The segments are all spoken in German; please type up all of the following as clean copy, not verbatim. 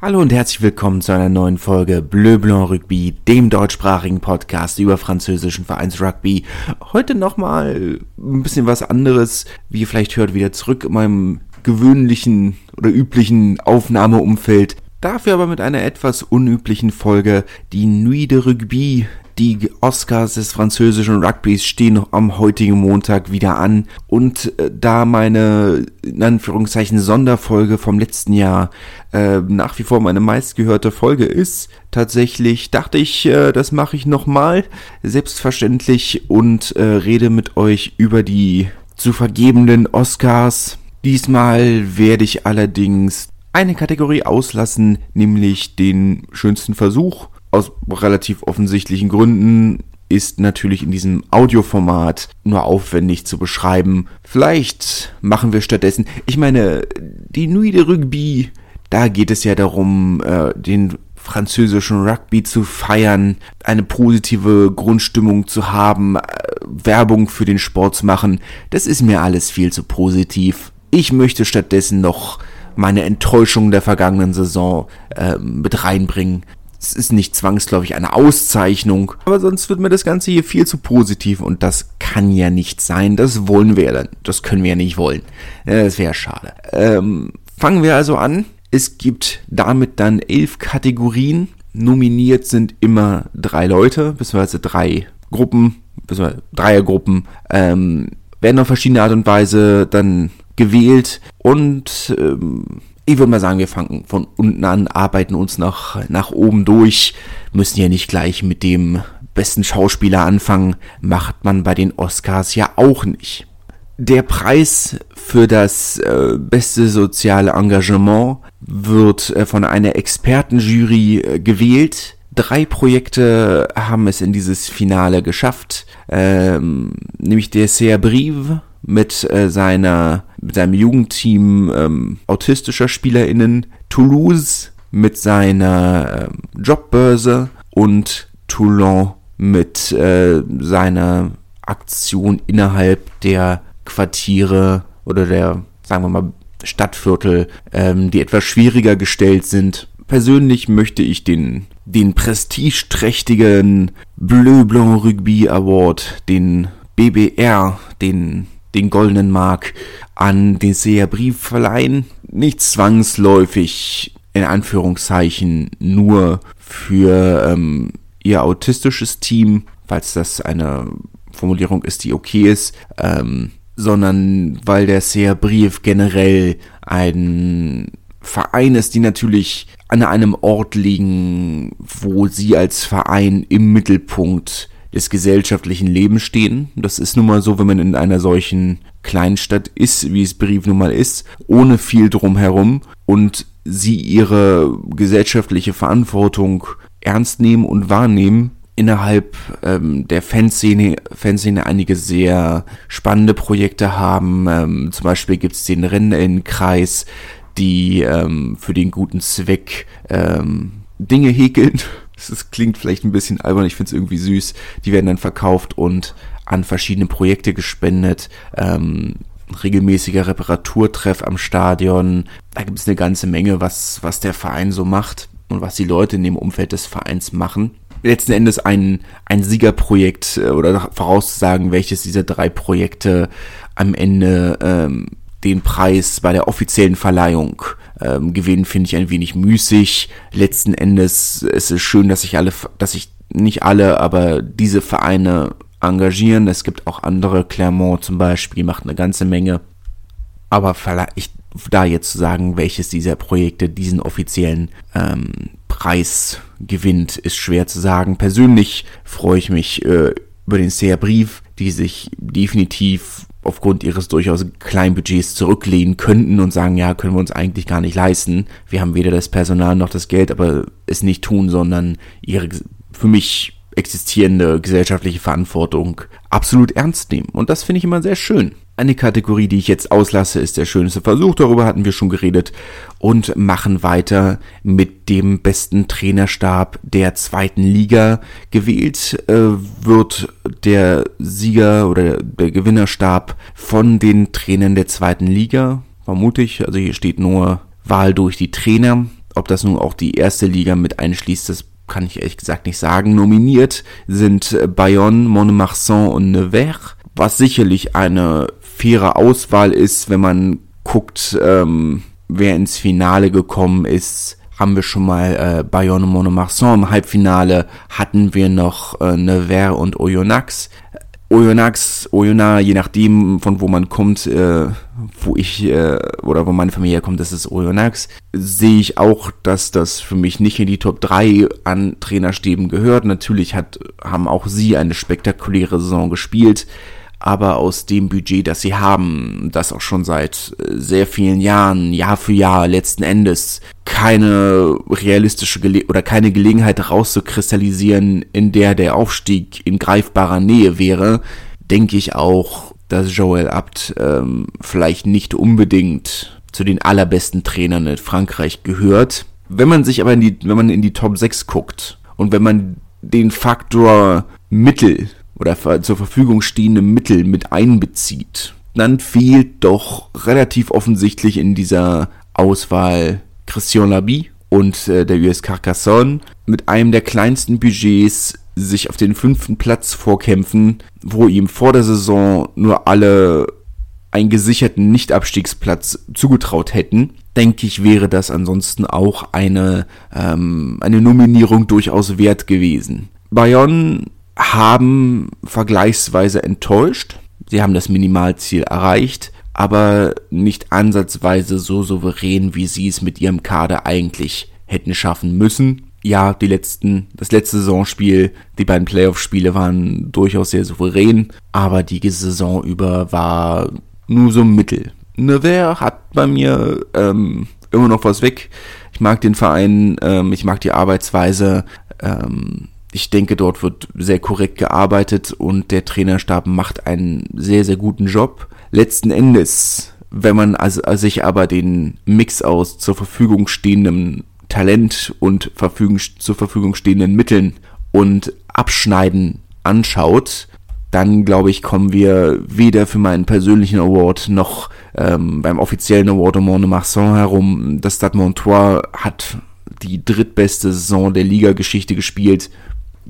Hallo und herzlich willkommen zu einer neuen Folge Bleu Blanc Rugby, dem deutschsprachigen Podcast über französischen Vereinsrugby. Heute nochmal ein bisschen was anderes, wie ihr vielleicht hört, wieder zurück in meinem gewöhnlichen oder üblichen Aufnahmeumfeld. Dafür aber mit einer etwas unüblichen Folge, die Nuit de Rugby. Die Oscars des französischen Rugbys stehen noch am heutigen Montag wieder an und da meine, in Anführungszeichen, Sonderfolge vom letzten Jahr nach wie vor meine meistgehörte Folge ist, tatsächlich dachte ich, das mache ich nochmal, selbstverständlich, und rede mit euch über die zu vergebenden Oscars. Diesmal werde ich allerdings eine Kategorie auslassen, nämlich den schönsten Versuch. Aus relativ offensichtlichen Gründen ist natürlich in diesem Audioformat nur aufwendig zu beschreiben. Vielleicht machen wir stattdessen, ich meine, die Nuit de Rugby, da geht es ja darum, den französischen Rugby zu feiern, eine positive Grundstimmung zu haben, Werbung für den Sport zu machen. Das ist mir alles viel zu positiv. Ich möchte stattdessen noch meine Enttäuschung der vergangenen Saison mit reinbringen. Es ist nicht zwangsläufig eine Auszeichnung, aber sonst wird mir das Ganze hier viel zu positiv und das kann ja nicht sein, das wollen wir ja dann, das können wir ja nicht wollen, das wäre schade. Fangen wir also an, es gibt damit dann 11 Kategorien, nominiert sind immer 3 Leute, beziehungsweise 3 Gruppen, beziehungsweise Dreiergruppen, werden auf verschiedene Art und Weise dann gewählt und ich würde mal sagen, wir fangen von unten an, arbeiten uns nach oben durch, müssen ja nicht gleich mit dem besten Schauspieler anfangen, macht man bei den Oscars ja auch nicht. Der Preis für das beste soziale Engagement wird von einer Expertenjury gewählt. 3 Projekte haben es in dieses Finale geschafft, nämlich der C.A. Brive mit seinem Jugendteam autistischer SpielerInnen, Toulouse mit seiner Jobbörse und Toulon mit seiner Aktion innerhalb der Quartiere oder der, sagen wir mal, Stadtviertel, die etwas schwieriger gestellt sind. Persönlich möchte ich den prestigeträchtigen Bleu Blanc Rugby Award, den BBR, den goldenen Mark, an den C.A. Brive verleihen. Nicht zwangsläufig, in Anführungszeichen, nur für ihr autistisches Team, falls das eine Formulierung ist, die okay ist, sondern weil der C.A. Brive generell ein Verein ist, die natürlich an einem Ort liegen, wo sie als Verein im Mittelpunkt des gesellschaftlichen Lebens stehen. Das ist nun mal so, wenn man in einer solchen Kleinstadt ist, wie es Brive nun mal ist, ohne viel drumherum, und sie ihre gesellschaftliche Verantwortung ernst nehmen und wahrnehmen. Innerhalb der Fanszene einige sehr spannende Projekte haben. Zum Beispiel gibt es den Rinnenkreis, die für den guten Zweck Dinge häkeln. Das klingt vielleicht ein bisschen albern, ich finde es irgendwie süß. Die werden dann verkauft und an verschiedene Projekte gespendet. Regelmäßiger Reparaturtreff am Stadion. Da gibt es eine ganze Menge, was der Verein so macht und was die Leute in dem Umfeld des Vereins machen. Letzten Endes ein Siegerprojekt oder vorauszusagen, welches dieser 3 Projekte am Ende den Preis bei der offiziellen Verleihung gewinnen, finde ich ein wenig müßig. Letzten Endes ist es schön, dass sich nicht alle, aber diese Vereine engagieren. Es gibt auch andere, Clermont zum Beispiel, macht eine ganze Menge. Aber da jetzt zu sagen, welches dieser Projekte diesen offiziellen Preis gewinnt, ist schwer zu sagen. Persönlich freue ich mich über den C.A. Brive, die sich definitiv aufgrund ihres durchaus kleinen Budgets zurücklehnen könnten und sagen, ja, können wir uns eigentlich gar nicht leisten. Wir haben weder das Personal noch das Geld, aber es nicht tun, sondern ihre für mich existierende gesellschaftliche Verantwortung absolut ernst nehmen. Und das finde ich immer sehr schön. Eine Kategorie, die ich jetzt auslasse, ist der schönste Versuch. Darüber hatten wir schon geredet. Und machen weiter mit dem besten Trainerstab der 2. Liga. Gewählt wird der Sieger oder der Gewinnerstab von den Trainern der 2. Liga. Vermute ich. Also hier steht nur Wahl durch die Trainer. Ob das nun auch die erste Liga mit einschließt, das kann ich ehrlich gesagt nicht sagen. Nominiert sind Bayonne, Mont-de-Marsan und Nevers, was sicherlich eine faire Auswahl ist, wenn man guckt, wer ins Finale gekommen ist. Haben wir schon mal Bayonne und Mont-de-Marsan im Halbfinale, hatten wir noch Nevers und Oyonnax. Oyonnax, je nachdem von wo man kommt, oder wo meine Familie kommt, das ist Oyonnax, sehe ich auch, dass das für mich nicht in die Top 3 an Trainerstäben gehört. Natürlich haben auch sie eine spektakuläre Saison gespielt, aber aus dem Budget, das sie haben, das auch schon seit sehr vielen Jahren, Jahr für Jahr letzten Endes, keine realistische keine Gelegenheit rauszukristallisieren, in der Aufstieg in greifbarer Nähe wäre, denke ich auch, dass Joël Abt vielleicht nicht unbedingt zu den allerbesten Trainern in Frankreich gehört. Wenn man sich aber wenn man in die Top 6 guckt und wenn man den Faktor Mittel oder zur Verfügung stehende Mittel mit einbezieht, dann fehlt doch relativ offensichtlich in dieser Auswahl Christian Labie und der US Carcassonne mit einem der kleinsten Budgets sich auf den 5. Platz vorkämpfen, wo ihm vor der Saison nur alle einen gesicherten Nicht-Abstiegsplatz zugetraut hätten. Denke ich, wäre das ansonsten auch eine Nominierung durchaus wert gewesen. Bayonne haben vergleichsweise enttäuscht. Sie haben das Minimalziel erreicht, aber nicht ansatzweise so souverän, wie sie es mit ihrem Kader eigentlich hätten schaffen müssen. Ja, das letzte Saisonspiel, die beiden Playoff-Spiele waren durchaus sehr souverän, aber die Saison über war nur so mittel. Nevers hat bei mir immer noch was weg. Ich mag den Verein, ich mag die Arbeitsweise, ich denke, dort wird sehr korrekt gearbeitet und der Trainerstab macht einen sehr, sehr guten Job. Letzten Endes, wenn man sich aber den Mix aus zur Verfügung stehendem Talent und zur Verfügung stehenden Mitteln und Abschneiden anschaut, dann, glaube ich, kommen wir weder für meinen persönlichen Award noch beim offiziellen Award um Mont-de-Marsan herum. Das Stade Montois hat die drittbeste Saison der Ligageschichte gespielt.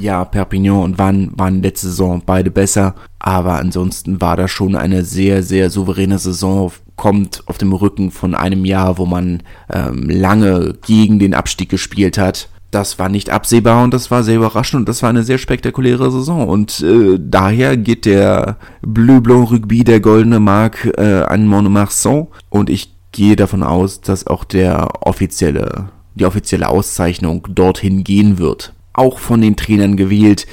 Ja, Perpignan und Vannes waren letzte Saison beide besser, aber ansonsten war das schon eine sehr, sehr souveräne Saison, kommt auf dem Rücken von einem Jahr, wo man lange gegen den Abstieg gespielt hat. Das war nicht absehbar und das war sehr überraschend und das war eine sehr spektakuläre Saison und daher geht der Bleu Blanc Rugby, der goldene Mark, an Mont-de-Marsan und ich gehe davon aus, dass auch die offizielle Auszeichnung dorthin gehen wird. Auch von den Trainern gewählt,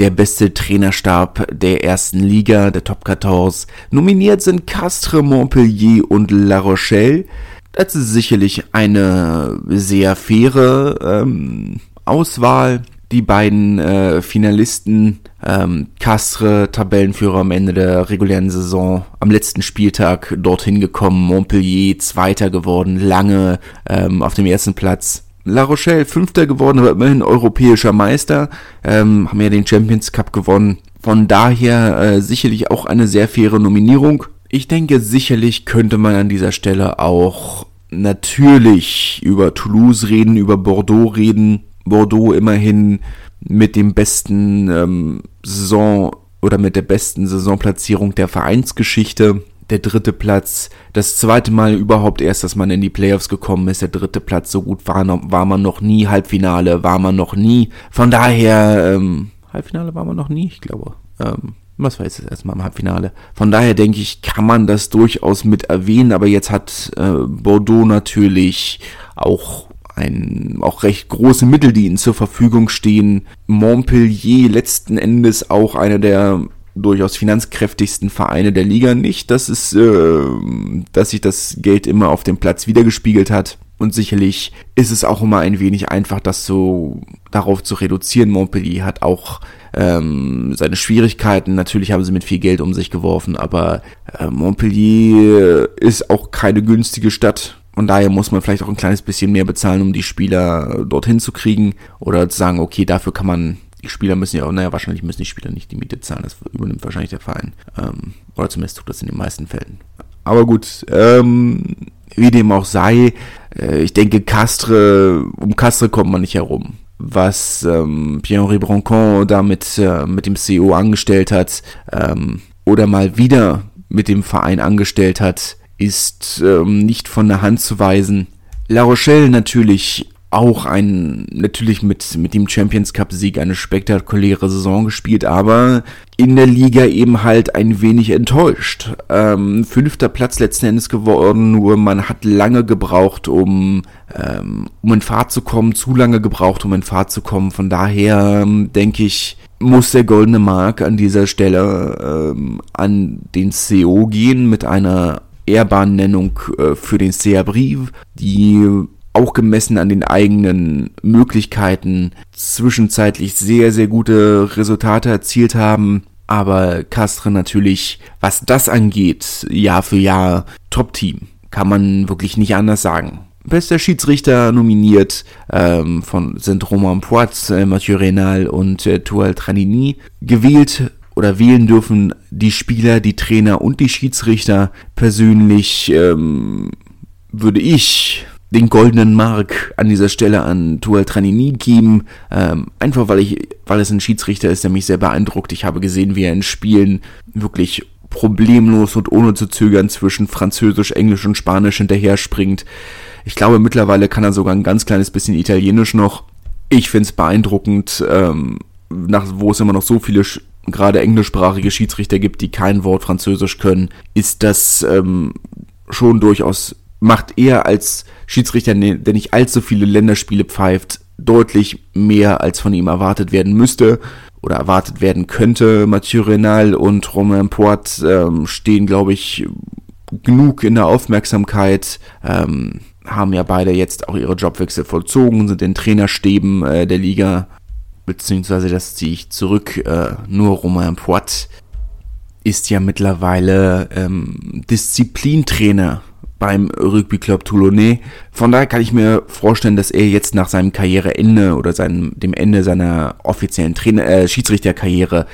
der beste Trainerstab der ersten Liga, der Top 14. Nominiert sind Castres, Montpellier und La Rochelle. Das ist sicherlich eine sehr faire Auswahl. Die beiden Finalisten, Castres, Tabellenführer am Ende der regulären Saison, am letzten Spieltag dorthin gekommen, Montpellier Zweiter geworden, lange auf dem ersten Platz. La Rochelle 5. geworden, aber immerhin europäischer Meister, haben ja den Champions Cup gewonnen. Von daher sicherlich auch eine sehr faire Nominierung. Ich denke, sicherlich könnte man an dieser Stelle auch natürlich über Toulouse reden, über Bordeaux reden. Bordeaux immerhin mit dem besten Saison oder mit der besten Saisonplatzierung der Vereinsgeschichte. Der dritte Platz, das zweite Mal überhaupt erst, dass man in die Playoffs gekommen ist, der dritte Platz, so gut war man noch nie, Halbfinale war man noch nie, von daher, Halbfinale war man noch nie, ich glaube, was war jetzt das erste Mal im Halbfinale, von daher denke ich, kann man das durchaus mit erwähnen, aber jetzt hat Bordeaux natürlich auch recht große Mittel, die ihnen zur Verfügung stehen, Montpellier letzten Endes auch einer der durchaus finanzkräftigsten Vereine der Liga nicht, dass sich das Geld immer auf dem Platz wiedergespiegelt hat. Und sicherlich ist es auch immer ein wenig einfach, das so darauf zu reduzieren. Montpellier hat auch seine Schwierigkeiten. Natürlich haben sie mit viel Geld um sich geworfen, aber Montpellier ist auch keine günstige Stadt. Und daher muss man vielleicht auch ein kleines bisschen mehr bezahlen, um die Spieler dorthin zu kriegen. Oder zu sagen, okay, dafür kann man... wahrscheinlich müssen die Spieler nicht die Miete zahlen, das übernimmt wahrscheinlich der Verein. Oder zumindest tut das in den meisten Fällen. Aber gut, wie dem auch sei, Ich denke, um Castres kommt man nicht herum. Was Pierre-Henry Broncan da mit dem CEO angestellt hat oder mal wieder mit dem Verein angestellt hat, ist nicht von der Hand zu weisen. La Rochelle natürlich auch natürlich mit dem Champions Cup Sieg eine spektakuläre Saison gespielt, aber in der Liga eben halt ein wenig enttäuscht. 5. Platz letzten Endes geworden, nur man hat lange gebraucht, um in Fahrt zu kommen, zu lange gebraucht, um in Fahrt zu kommen. Von daher denke ich, muss der goldene Mark an dieser Stelle an den CEO gehen mit einer Ehrbahnnennung für den C.A. Brive, die auch gemessen an den eigenen Möglichkeiten zwischenzeitlich sehr, sehr gute Resultate erzielt haben. Aber Castres natürlich, was das angeht, Jahr für Jahr Top-Team. Kann man wirklich nicht anders sagen. Bester Schiedsrichter nominiert sind Romain Poite, Mathieu Raynal und Tual Trainini. Gewählt oder wählen dürfen die Spieler, die Trainer und die Schiedsrichter. Persönlich würde ich den goldenen Mark an dieser Stelle an Tual Trainini geben, einfach weil es ein Schiedsrichter ist, der mich sehr beeindruckt. Ich habe gesehen, wie er in Spielen wirklich problemlos und ohne zu zögern zwischen Französisch, Englisch und Spanisch hinterher springt. Ich glaube, mittlerweile kann er sogar ein ganz kleines bisschen Italienisch noch. Ich finde es beeindruckend, wo es immer noch so viele gerade englischsprachige Schiedsrichter gibt, die kein Wort Französisch können, ist das schon durchaus, macht er als Schiedsrichter, der nicht allzu viele Länderspiele pfeift, deutlich mehr, als von ihm erwartet werden müsste oder erwartet werden könnte. Mathieu Raynal und Romain Poite stehen, glaube ich, genug in der Aufmerksamkeit, haben ja beide jetzt auch ihre Jobwechsel vollzogen, sind in Trainerstäben der Liga, beziehungsweise das ziehe ich zurück, nur Romain Poite ist ja mittlerweile Disziplintrainer beim Rugby-Club Toulonnais. Von daher kann ich mir vorstellen, dass er jetzt nach seinem Karriereende oder dem Ende seiner offiziellen Schiedsrichterkarriere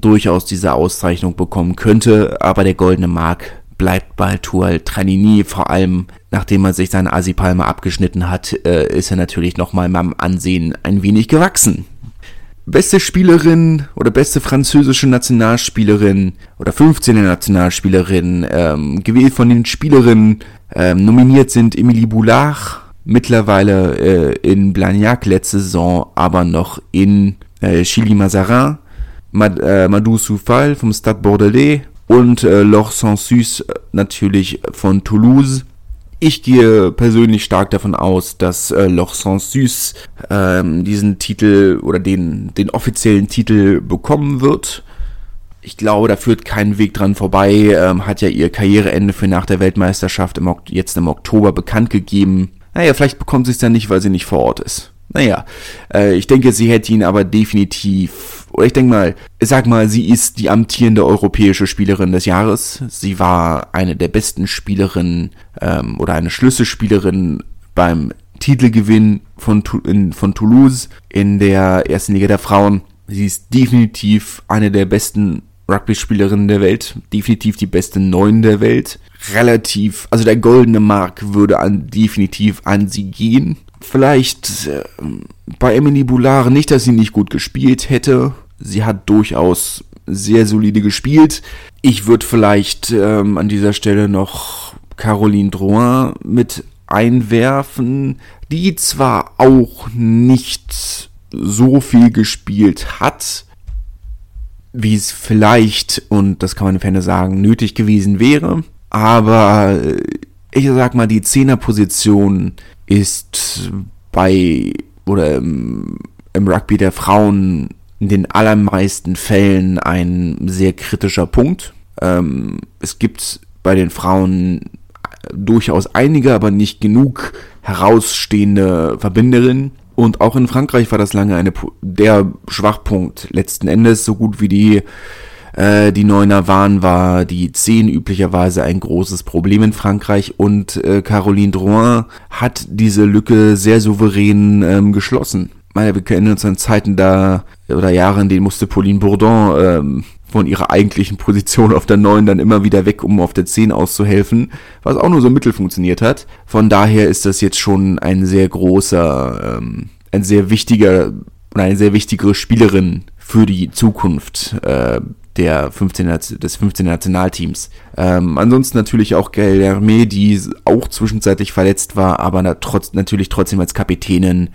durchaus diese Auszeichnung bekommen könnte. Aber der goldene Mark bleibt bei Tual Trainini. Vor allem, nachdem er sich seine Asi-Palme abgeschnitten hat, ist er natürlich nochmal meinem Ansehen ein wenig gewachsen. Beste Spielerin oder beste französische Nationalspielerin oder 15. Nationalspielerin, gewählt von den Spielerinnen, nominiert sind Émilie Boulard, mittlerweile in Blagnac letzte Saison, aber noch in Chili-Mazarin, Madou Soufal vom Stade Bordelais und Laure Sansus natürlich von Toulouse. Ich gehe persönlich stark davon aus, dass Laure Sansus diesen Titel oder den offiziellen Titel bekommen wird. Ich glaube, da führt kein Weg dran vorbei. Hat ja ihr Karriereende für nach der Weltmeisterschaft jetzt im Oktober bekannt gegeben. Naja, vielleicht bekommt sie es dann nicht, weil sie nicht vor Ort ist. Naja, ich denke, sie hätte ihn aber definitiv, oder ich denke mal, sie ist die amtierende europäische Spielerin des Jahres. Sie war eine der besten Spielerinnen oder eine Schlüsselspielerin beim Titelgewinn von Toulouse in der ersten Liga der Frauen. Sie ist definitiv eine der besten Rugby-Spielerinnen der Welt, definitiv die beste 9 der Welt. Also der goldene Mark würde definitiv an sie gehen. Vielleicht bei Émilie Boulard nicht, dass sie nicht gut gespielt hätte. Sie hat durchaus sehr solide gespielt. Ich würde vielleicht an dieser Stelle noch Caroline Drouin mit einwerfen, die zwar auch nicht so viel gespielt hat, wie es vielleicht, und das kann man im Fernsehen sagen, nötig gewesen wäre, aber ich sag mal, die 10er-Position ist im Rugby der Frauen in den allermeisten Fällen ein sehr kritischer Punkt. Es gibt bei den Frauen durchaus einige, aber nicht genug herausstehende Verbinderinnen. Und auch in Frankreich war das lange der Schwachpunkt. Letzten Endes, so gut wie die Neuner waren, war die 10 üblicherweise ein großes Problem in Frankreich, und Caroline Drouin hat diese Lücke sehr souverän geschlossen. Wir kennen uns an Zeiten Jahre, in denen musste Pauline Bourdon von ihrer eigentlichen Position auf der 9 dann immer wieder weg, um auf der 10 auszuhelfen, was auch nur so mittel funktioniert hat. Von daher ist das jetzt schon ein sehr großer, ein sehr wichtiger oder eine sehr wichtigere Spielerin für die Zukunft des 15. Nationalteams. Ansonsten natürlich auch Guilherme, die auch zwischenzeitlich verletzt war, aber trotzdem als Kapitänin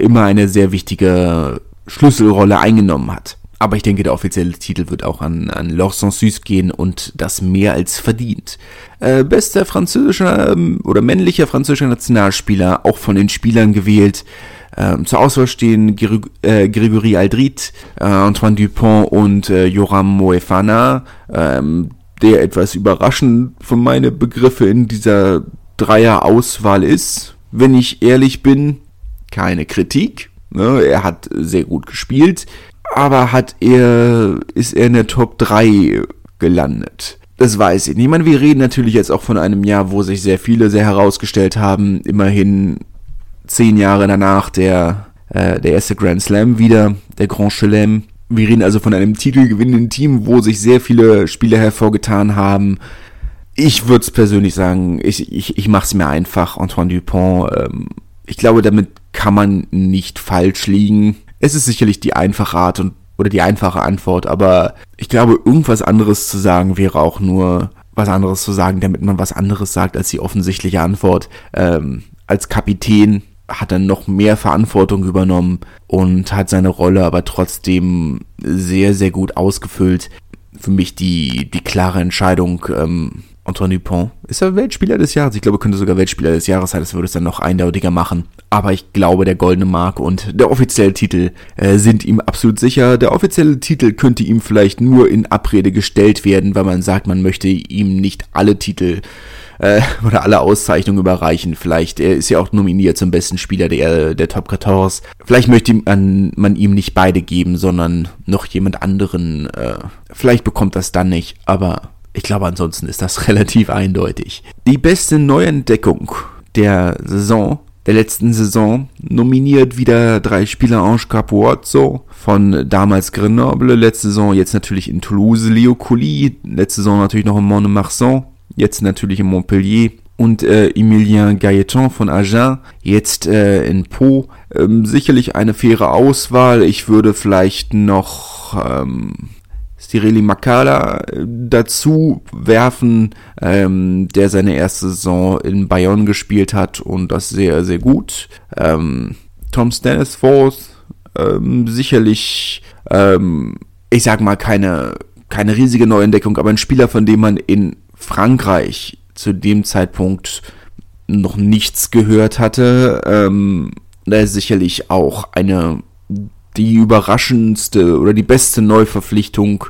immer eine sehr wichtige Schlüsselrolle eingenommen hat. Aber ich denke, der offizielle Titel wird auch an Laure Sansus gehen und das mehr als verdient. Bester französischer oder männlicher französischer Nationalspieler, auch von den Spielern gewählt. Zur Auswahl stehen Grégory Alldritt, Antoine Dupont und Yoram Moefana, der etwas überraschend für meine Begriffe in dieser Dreier-Auswahl ist. Wenn ich ehrlich bin, keine Kritik. Ne? Er hat sehr gut gespielt, aber ist er in der Top 3 gelandet. Das weiß ich nicht. Ich meine, wir reden natürlich jetzt auch von einem Jahr, wo sich sehr viele sehr herausgestellt haben. Immerhin 10 Jahre danach der erste Grand Slam wieder, der Grand Chelem. Wir reden also von einem titelgewinnenden Team, wo sich sehr viele Spieler hervorgetan haben. Ich würde es persönlich sagen, ich mache es mir einfach, Antoine Dupont. Ich glaube, damit kann man nicht falsch liegen. Es ist sicherlich die einfache Art oder die einfache Antwort, aber ich glaube, irgendwas anderes zu sagen wäre auch nur was anderes zu sagen, damit man was anderes sagt als die offensichtliche Antwort. Als Kapitän hat er noch mehr Verantwortung übernommen und hat seine Rolle aber trotzdem sehr, sehr gut ausgefüllt. Für mich die klare Entscheidung, Antoine Dupont ist ja Weltspieler des Jahres. Ich glaube, er könnte sogar Weltspieler des Jahres sein. Das würde es dann noch eindeutiger machen. Aber ich glaube, der goldene Mark und der offizielle Titel sind ihm absolut sicher. Der offizielle Titel könnte ihm vielleicht nur in Abrede gestellt werden, weil man sagt, man möchte ihm nicht alle Titel oder alle Auszeichnungen überreichen. Vielleicht, er ist ja auch nominiert zum besten Spieler der Top 14. Vielleicht möchte man ihm nicht beide geben, sondern noch jemand anderen. Vielleicht bekommt das dann nicht, aber ich glaube, ansonsten ist das relativ eindeutig. Die beste Neuentdeckung der letzten Saison, nominiert wieder 3 Spieler: Ange Capuozzo von damals Grenoble, letzte Saison jetzt natürlich in Toulouse, Léo Coly, letzte Saison natürlich noch in Mont-de-Marsan, jetzt natürlich in Montpellier, und Emilien Gaëtan von Agen, jetzt in Po. Sicherlich eine faire Auswahl. Ich würde vielleicht noch Sireli Makala dazu werfen, der seine erste Saison in Bayonne gespielt hat und das sehr, sehr gut. Tom Stanisforth, sicherlich, ich sag mal, keine riesige Neuentdeckung, aber ein Spieler, von dem man in Frankreich zu dem Zeitpunkt noch nichts gehört hatte. Da ist sicherlich auch die überraschendste oder die beste Neuverpflichtung,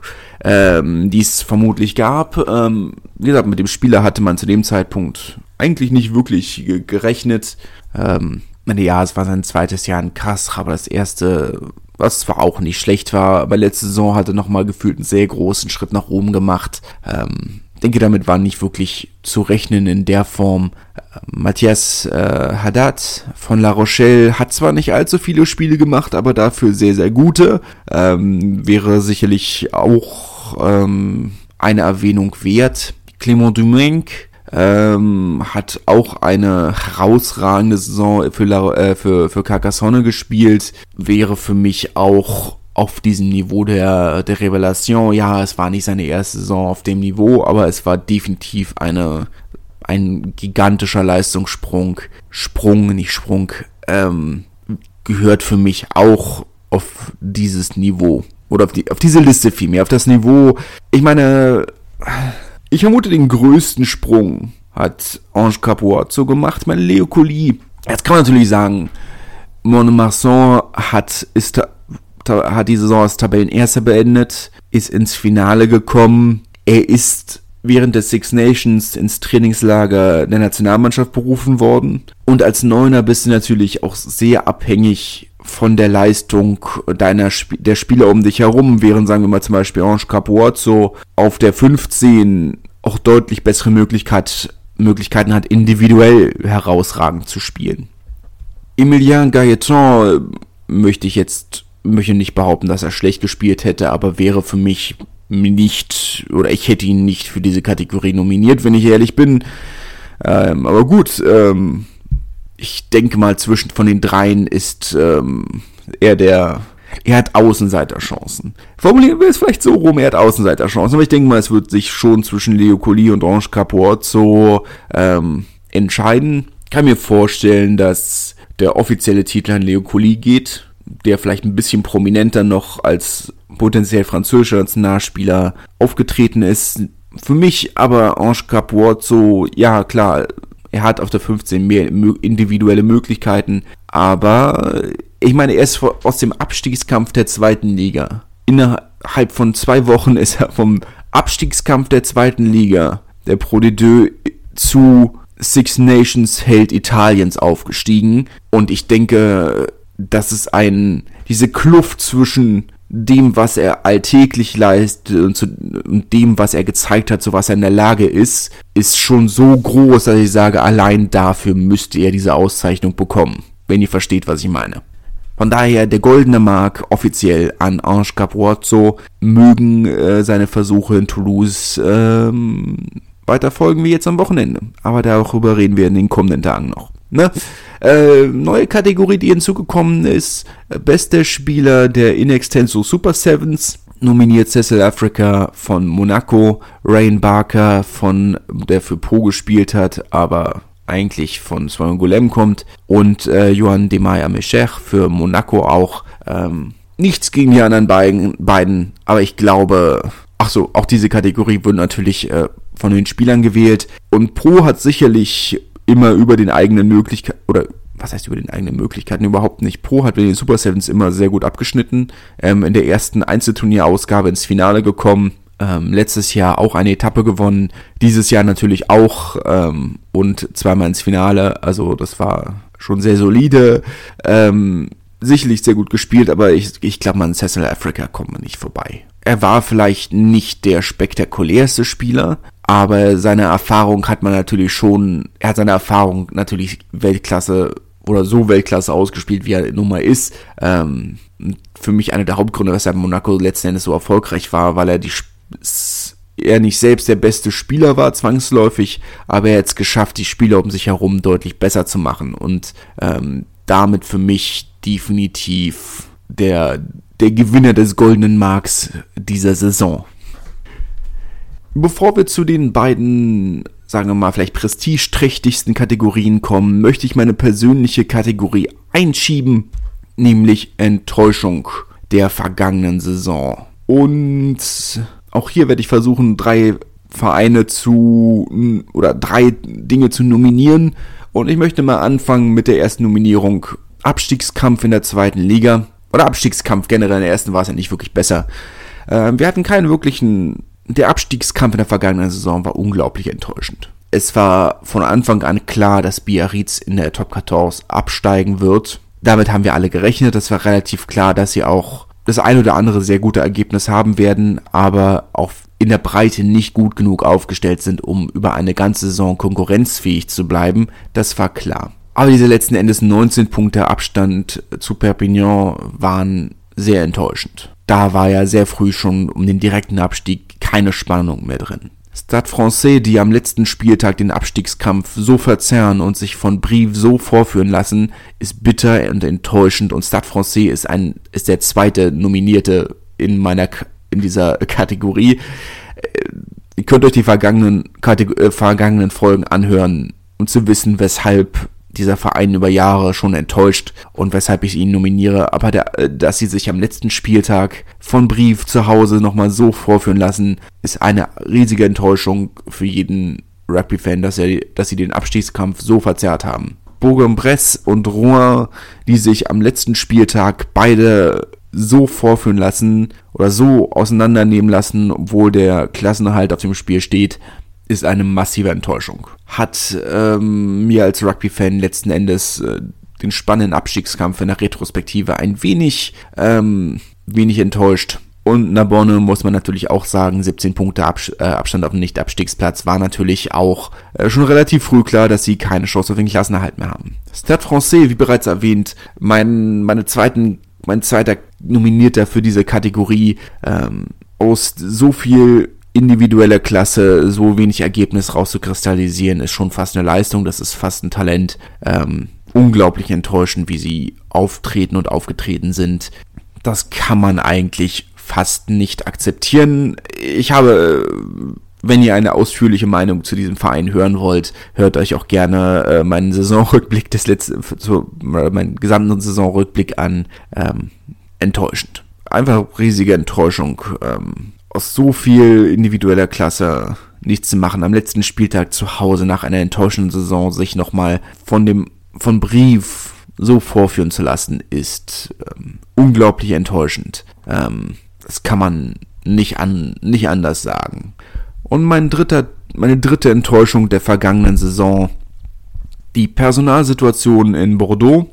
die es vermutlich gab. Wie gesagt, mit dem Spieler hatte man zu dem Zeitpunkt eigentlich nicht wirklich gerechnet. Ja, es war sein zweites Jahr in Castres, aber das erste, was zwar auch nicht schlecht war, aber letzte Saison hatte nochmal gefühlt einen sehr großen Schritt nach oben gemacht. Denke, damit war nicht wirklich zu rechnen in der Form. Matthias Haddad von La Rochelle hat zwar nicht allzu viele Spiele gemacht, aber dafür sehr, sehr gute. Wäre sicherlich auch eine Erwähnung wert. Clément Domingue hat auch eine herausragende Saison für Carcassonne gespielt. Wäre für mich auch auf diesem Niveau der Revelation. Ja, es war nicht seine erste Saison auf dem Niveau, aber es war definitiv ein gigantischer Leistungssprung. Gehört für mich auch auf dieses Niveau. Oder auf diese Liste vielmehr, auf das Niveau. Ich meine, ich vermute, den größten Sprung hat Ange Capuozzo gemacht, mein Léo Coly. Jetzt kann man natürlich sagen, Mont-de-Marsan hat die Saison als Tabellenerster beendet, ist ins Finale gekommen. Er ist während des Six Nations ins Trainingslager der Nationalmannschaft berufen worden. Und als Neuner bist du natürlich auch sehr abhängig von der Leistung der Spieler um dich herum, während, sagen wir mal, zum Beispiel Ange Capuozzo auf der 15 auch deutlich bessere Möglichkeiten hat, individuell herausragend zu spielen. Emilien Gaëtan möchte ich nicht behaupten, dass er schlecht gespielt hätte, aber wäre für mich nicht, oder ich hätte ihn nicht für diese Kategorie nominiert, wenn ich ehrlich bin. Aber gut, ich denke mal, zwischen von den dreien ist er hat Außenseiterchancen. Formulieren wir es vielleicht so rum, er hat Außenseiterchancen, aber ich denke mal, es wird sich schon zwischen Léo Coly und Ange Capuozzo entscheiden. Ich kann mir vorstellen, dass der offizielle Titel an Léo Coly geht, der vielleicht ein bisschen prominenter noch als potenziell französischer Nationalspieler aufgetreten ist. Für mich aber Ange Capuozzo, ja klar, er hat auf der 15 mehr individuelle Möglichkeiten, aber ich meine, er ist aus dem Abstiegskampf der zweiten Liga. Innerhalb von 2 Wochen ist er vom Abstiegskampf der zweiten Liga, der Pro D2, zu Six Nations Held Italiens aufgestiegen. Und ich denke, dass es diese Kluft zwischen dem, was er alltäglich leistet und dem, was er gezeigt hat, zu was er in der Lage ist schon so groß, dass ich sage, allein dafür müsste er diese Auszeichnung bekommen. Wenn ihr versteht, was ich meine. Von daher, der goldene Mark offiziell an Ange Capuozzo. Mögen seine Versuche in Toulouse weiter folgen wie jetzt am Wochenende. Aber darüber reden wir in den kommenden Tagen noch. Ne? Neue Kategorie, die hinzugekommen ist. Bester Spieler der In Extenso Super Sevens. Nominiert Cecil Afrika von Monaco. Rain Barker der für Pro gespielt hat, aber eigentlich von Swan kommt, und Johan Demaya-Meshech für Monaco auch. Nichts gegen die anderen beiden, aber ich glaube, auch diese Kategorie wird natürlich von den Spielern gewählt, und Pro hat sicherlich immer über den eigenen Möglichkeiten, oder was heißt über den eigenen Möglichkeiten, überhaupt nicht. Pro hat bei den Super Sevens immer sehr gut abgeschnitten, in der ersten Einzelturnierausgabe ins Finale gekommen, letztes Jahr auch eine Etappe gewonnen, dieses Jahr natürlich auch und zweimal ins Finale, also das war schon sehr solide, sicherlich sehr gut gespielt, aber ich glaube, an Cecil Afrika kommt man nicht vorbei. Er war vielleicht nicht der spektakulärste Spieler, aber er hat seine Erfahrung natürlich Weltklasse oder so Weltklasse ausgespielt, wie er nun mal ist. Für mich einer der Hauptgründe, weshalb Monaco letzten Endes so erfolgreich war, weil er nicht selbst der beste Spieler war, zwangsläufig, aber er hat es geschafft, die Spieler um sich herum deutlich besser zu machen, und damit für mich definitiv der Gewinner des goldenen Marks dieser Saison. Bevor wir zu den beiden, sagen wir mal, vielleicht prestigeträchtigsten Kategorien kommen, möchte ich meine persönliche Kategorie einschieben, nämlich Enttäuschung der vergangenen Saison. Und auch hier werde ich versuchen, 3 Dinge zu nominieren. Und ich möchte mal anfangen mit der ersten Nominierung. Abstiegskampf in der zweiten Liga. Oder Abstiegskampf generell, in der ersten war es ja nicht wirklich besser. Wir hatten keinen wirklichen... Der Abstiegskampf in der vergangenen Saison war unglaublich enttäuschend. Es war von Anfang an klar, dass Biarritz in der Top 14 absteigen wird. Damit haben wir alle gerechnet. Das war relativ klar, dass sie auch das ein oder andere sehr gute Ergebnis haben werden, aber auch in der Breite nicht gut genug aufgestellt sind, um über eine ganze Saison konkurrenzfähig zu bleiben. Das war klar. Aber diese letzten Endes 19 Punkte Abstand zu Perpignan waren sehr enttäuschend. Da war ja sehr früh schon um den direkten Abstieg keine Spannung mehr drin. Stade Français, die am letzten Spieltag den Abstiegskampf so verzerren und sich von Brive so vorführen lassen, ist bitter und enttäuschend, und Stade Français ist der zweite Nominierte in dieser Kategorie. Ihr könnt euch die vergangenen Folgen anhören, um zu wissen, weshalb dieser Verein über Jahre schon enttäuscht und weshalb ich ihn nominiere, aber dass sie sich am letzten Spieltag von Brief zu Hause nochmal so vorführen lassen, ist eine riesige Enttäuschung für jeden Rugby-Fan, dass sie den Abstiegskampf so verzerrt haben. Bourg-en-Bresse und Rouen, die sich am letzten Spieltag beide so vorführen lassen oder so auseinandernehmen lassen, obwohl der Klassenerhalt auf dem Spiel steht, ist eine massive Enttäuschung. Hat mir als Rugby-Fan letzten Endes den spannenden Abstiegskampf in der Retrospektive ein wenig enttäuscht. Und Narbonne, muss man natürlich auch sagen, 17 Punkte Abstand auf dem Nicht-Abstiegsplatz, war natürlich auch schon relativ früh klar, dass sie keine Chance auf den Klassenerhalt mehr haben. Stade Français, wie bereits erwähnt, mein zweiter Nominierter für diese Kategorie, aus so viel individueller Klasse so wenig Ergebnis rauszukristallisieren, ist schon fast eine Leistung, das ist fast ein Talent. Unglaublich enttäuschend, wie sie auftreten und aufgetreten sind. Das kann man eigentlich fast nicht akzeptieren. Ich habe, wenn ihr eine ausführliche Meinung zu diesem Verein hören wollt, hört euch auch gerne meinen Saisonrückblick meinen gesamten Saisonrückblick an. Enttäuschend. Einfach riesige Enttäuschung. Aus so viel individueller Klasse nichts zu machen. Am letzten Spieltag zu Hause nach einer enttäuschenden Saison sich nochmal von Brive so vorführen zu lassen, ist unglaublich enttäuschend. Das kann man nicht anders sagen. Und meine dritte Enttäuschung der vergangenen Saison, die Personalsituation in Bordeaux.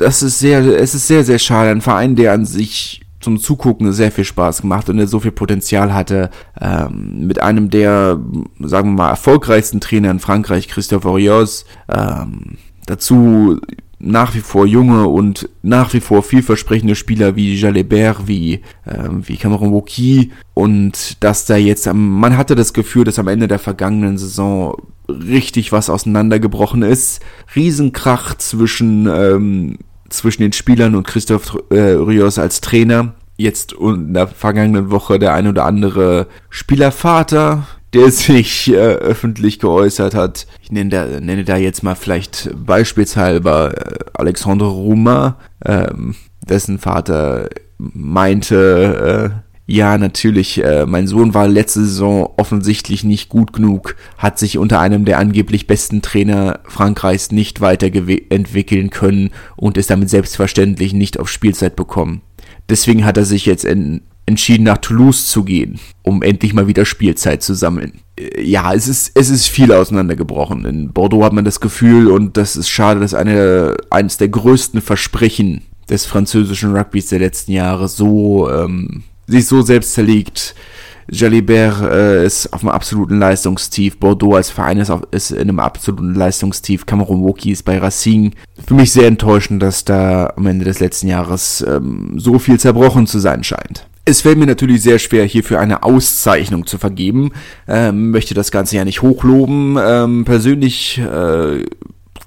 Es ist sehr, sehr schade. Ein Verein, der an sich zum Zugucken sehr viel Spaß gemacht und der so viel Potenzial hatte, mit einem der, sagen wir mal, erfolgreichsten Trainer in Frankreich, Christophe Aurios, dazu nach wie vor junge und nach wie vor vielversprechende Spieler wie Jalibert, wie Cameron Woki, und dass da jetzt, man hatte das Gefühl, dass am Ende der vergangenen Saison richtig was auseinandergebrochen ist. Riesenkrach zwischen den Spielern und Christophe Rios als Trainer. Jetzt in der vergangenen Woche der ein oder andere Spielervater, der sich öffentlich geäußert hat. Ich nenne da jetzt mal vielleicht beispielshalber Alexandre Roumain, dessen Vater meinte, ja, natürlich, mein Sohn war letzte Saison offensichtlich nicht gut genug, hat sich unter einem der angeblich besten Trainer Frankreichs nicht weiterentwickeln können und ist damit selbstverständlich nicht auf Spielzeit bekommen. Deswegen hat er sich jetzt entschieden, nach Toulouse zu gehen, um endlich mal wieder Spielzeit zu sammeln. Ja, es ist viel auseinandergebrochen. In Bordeaux hat man das Gefühl, und das ist schade, dass eines der größten Versprechen des französischen Rugbys der letzten Jahre sich so selbst zerlegt. Jalibert ist auf einem absoluten Leistungstief. Bordeaux als Verein ist in einem absoluten Leistungstief. Cameron Woki ist bei Racing. Für mich sehr enttäuschend, dass da am Ende des letzten Jahres so viel zerbrochen zu sein scheint. Es fällt mir natürlich sehr schwer, hierfür eine Auszeichnung zu vergeben. Möchte das Ganze ja nicht hochloben. Persönlich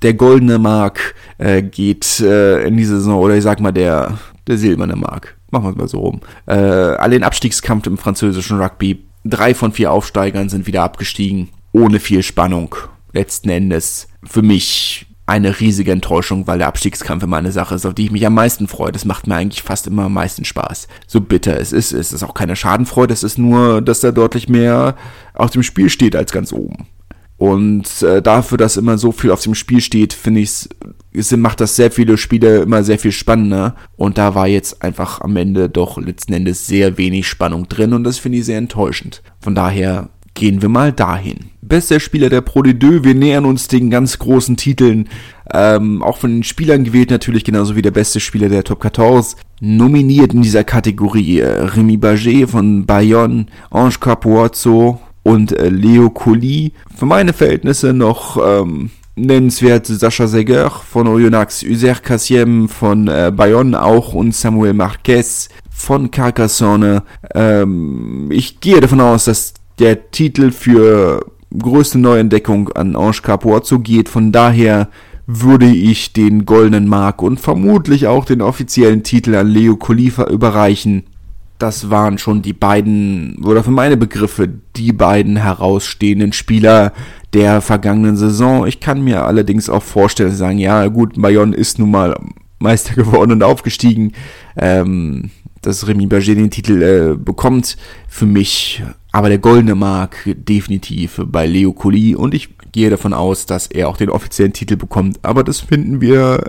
der goldene Mark geht in die Saison, oder ich sag mal der silberne Mark. Machen wir es mal so rum. Alle in Abstiegskampf im französischen Rugby. 3 von 4 Aufsteigern sind wieder abgestiegen. Ohne viel Spannung. Letzten Endes für mich eine riesige Enttäuschung, weil der Abstiegskampf immer eine Sache ist, auf die ich mich am meisten freue. Das macht mir eigentlich fast immer am meisten Spaß. So bitter es ist, es ist auch keine Schadenfreude. Es ist nur, dass da deutlich mehr auf dem Spiel steht als ganz oben. Und dafür, dass immer so viel auf dem Spiel steht, finde ich, macht das sehr viele Spiele immer sehr viel spannender. Und da war jetzt einfach am Ende doch letzten Endes sehr wenig Spannung drin. Und das finde ich sehr enttäuschend. Von daher gehen wir mal dahin. Bester Spieler der Pro D2, wir nähern uns den ganz großen Titeln. Auch von den Spielern gewählt natürlich, genauso wie der beste Spieler der Top 14. Nominiert in dieser Kategorie Rémi Baget von Bayonne, Ange Capuozzo und Léo Coly. Für meine Verhältnisse noch nennenswert Sacha Segger von Oyonnax, Uzer Kassiem von Bayonne auch und Samuel Marquez von Carcassonne. Ich gehe davon aus, dass der Titel für größte Neuentdeckung an Ange Capuozzo geht. Von daher würde ich den goldenen Mark und vermutlich auch den offiziellen Titel an Léo Coly überreichen. Das waren schon die beiden, oder für meine Begriffe, die beiden herausstehenden Spieler der vergangenen Saison. Ich kann mir allerdings auch vorstellen, sagen, ja gut, Bayonne ist nun mal Meister geworden und aufgestiegen, dass Rémi Berger den Titel bekommt, für mich aber der goldene Mark definitiv bei Léo Coly, und ich gehe davon aus, dass er auch den offiziellen Titel bekommt, aber das finden wir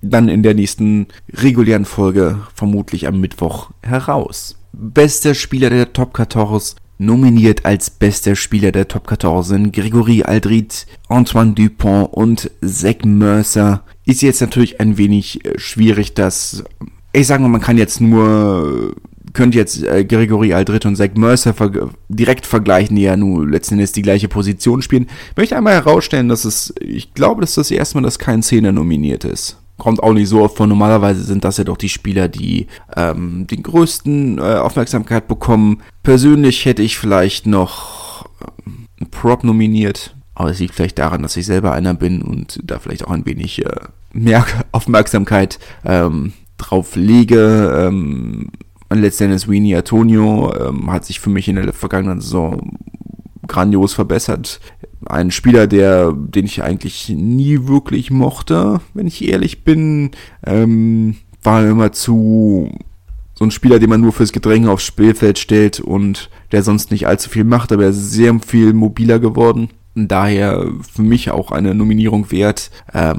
dann in der nächsten regulären Folge, vermutlich am Mittwoch, heraus. Bester Spieler der Top 14, nominiert als bester Spieler der Top 14 sind Grégory Alldritt, Antoine Dupont und Zach Mercer. Ist jetzt natürlich ein wenig schwierig, dass, ich sage mal, man kann jetzt nur, könnte jetzt Grégory Alldritt und Zach Mercer direkt vergleichen, die ja nun letzten Endes die gleiche Position spielen. Ich möchte einmal herausstellen, dass ich glaube, dass das erste Mal, dass kein Zehner nominiert ist. kommt auch nicht so oft vor. Normalerweise sind das ja doch die Spieler, die den größten Aufmerksamkeit bekommen. Persönlich hätte ich vielleicht noch einen Prop nominiert. Aber es liegt vielleicht daran, dass ich selber einer bin und da vielleicht auch ein wenig mehr Aufmerksamkeit drauf lege. Letztendlich Winnie Antonio hat sich für mich in der vergangenen Saison grandios verbessert. Ein Spieler, den ich eigentlich nie wirklich mochte, wenn ich ehrlich bin, war immer zu so ein Spieler, den man nur fürs Gedränge aufs Spielfeld stellt und der sonst nicht allzu viel macht, aber er ist sehr viel mobiler geworden. Daher für mich auch eine Nominierung wert. Da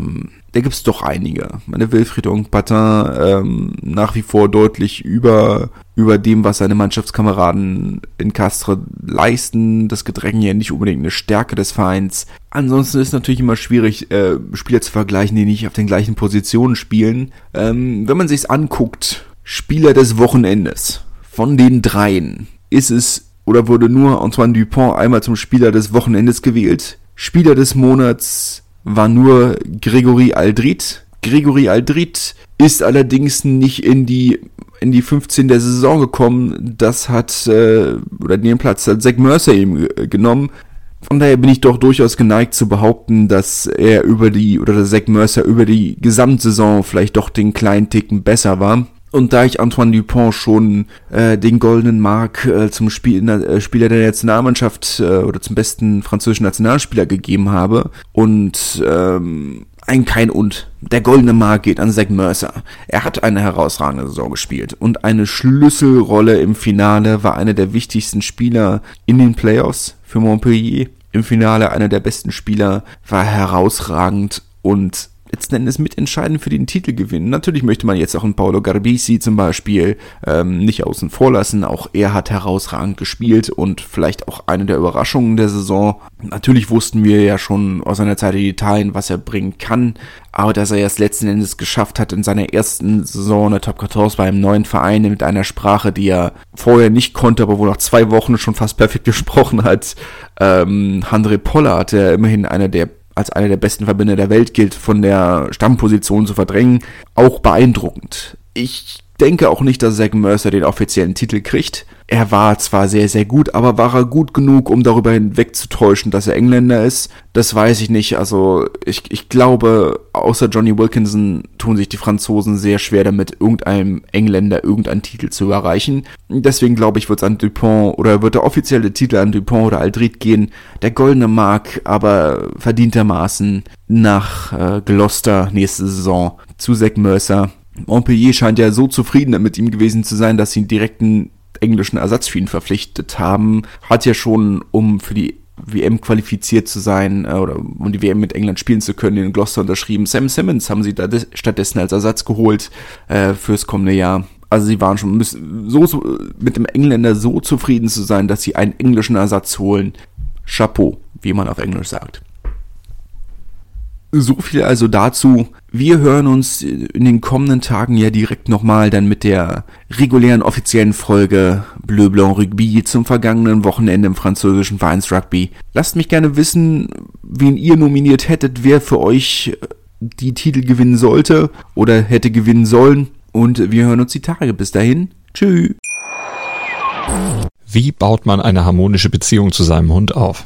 gibt's doch einige. Meine Wilfried Ongpatin nach wie vor deutlich über dem, was seine Mannschaftskameraden in Castres leisten. Das Gedränge ja nicht unbedingt eine Stärke des Vereins. Ansonsten ist natürlich immer schwierig, Spieler zu vergleichen, die nicht auf den gleichen Positionen spielen. Wenn man sich's anguckt, Spieler des Wochenendes von den dreien ist es oder wurde nur Antoine Dupont einmal zum Spieler des Wochenendes gewählt. Spieler des Monats war nur Grégory Alldritt. Grégory Alldritt ist allerdings nicht in die 15 der Saison gekommen. Das hat, oder den Platz hat Zach Mercer eben genommen. Von daher bin ich doch durchaus geneigt zu behaupten, dass er dass Zach Mercer über die Gesamtsaison vielleicht doch den kleinen Ticken besser war. Und da ich Antoine Dupont schon den goldenen Mark zum Spieler der Nationalmannschaft oder zum besten französischen Nationalspieler gegeben habe und der goldene Mark geht an Zach Mercer. Er hat eine herausragende Saison gespielt und eine Schlüsselrolle im Finale, war einer der wichtigsten Spieler in den Playoffs für Montpellier. Im Finale einer der besten Spieler, war herausragend und letzten Endes mitentscheidend für den Titel gewinnen. Natürlich möchte man jetzt auch einen Paolo Garbisi zum Beispiel nicht außen vor lassen. Auch er hat herausragend gespielt und vielleicht auch eine der Überraschungen der Saison. Natürlich wussten wir ja schon aus seiner Zeit in Italien, was er bringen kann. Aber dass er es letzten Endes geschafft hat, in seiner ersten Saison in der Top 14 bei einem neuen Verein mit einer Sprache, die er vorher nicht konnte, aber wo nach 2 Wochen schon fast perfekt gesprochen hat. André Pollard, der immerhin als einer der besten Verbände der Welt gilt, von der Stammposition zu verdrängen, auch beeindruckend. Ich denke auch nicht, dass Zach Mercer den offiziellen Titel kriegt. Er war zwar sehr, sehr gut, aber war er gut genug, um darüber hinwegzutäuschen, dass er Engländer ist? Das weiß ich nicht. Also ich glaube, außer Johnny Wilkinson tun sich die Franzosen sehr schwer damit, irgendeinem Engländer irgendeinen Titel zu erreichen. Deswegen glaube ich, wird der offizielle Titel an Dupont oder Alldritt gehen. Der goldene Mark, aber verdientermaßen nach Gloucester nächste Saison zu Zach Mercer. Montpellier scheint ja so zufrieden mit ihm gewesen zu sein, dass sie einen direkten englischen Ersatz für ihn verpflichtet haben. Hat ja schon, um für die WM qualifiziert zu sein oder um die WM mit England spielen zu können, in Gloucester unterschrieben. Sam Simmons haben sie da stattdessen als Ersatz geholt fürs kommende Jahr. Also sie waren schon mit dem Engländer so zufrieden zu sein, dass sie einen englischen Ersatz holen. Chapeau, wie man auf Englisch sagt. So viel also dazu. Wir hören uns in den kommenden Tagen ja direkt nochmal dann mit der regulären offiziellen Folge Bleu Blanc Rugby zum vergangenen Wochenende im französischen Vereinsrugby. Lasst mich gerne wissen, wen ihr nominiert hättet, wer für euch die Titel gewinnen sollte oder hätte gewinnen sollen. Und wir hören uns die Tage. Bis dahin. Tschüss. Wie baut man eine harmonische Beziehung zu seinem Hund auf?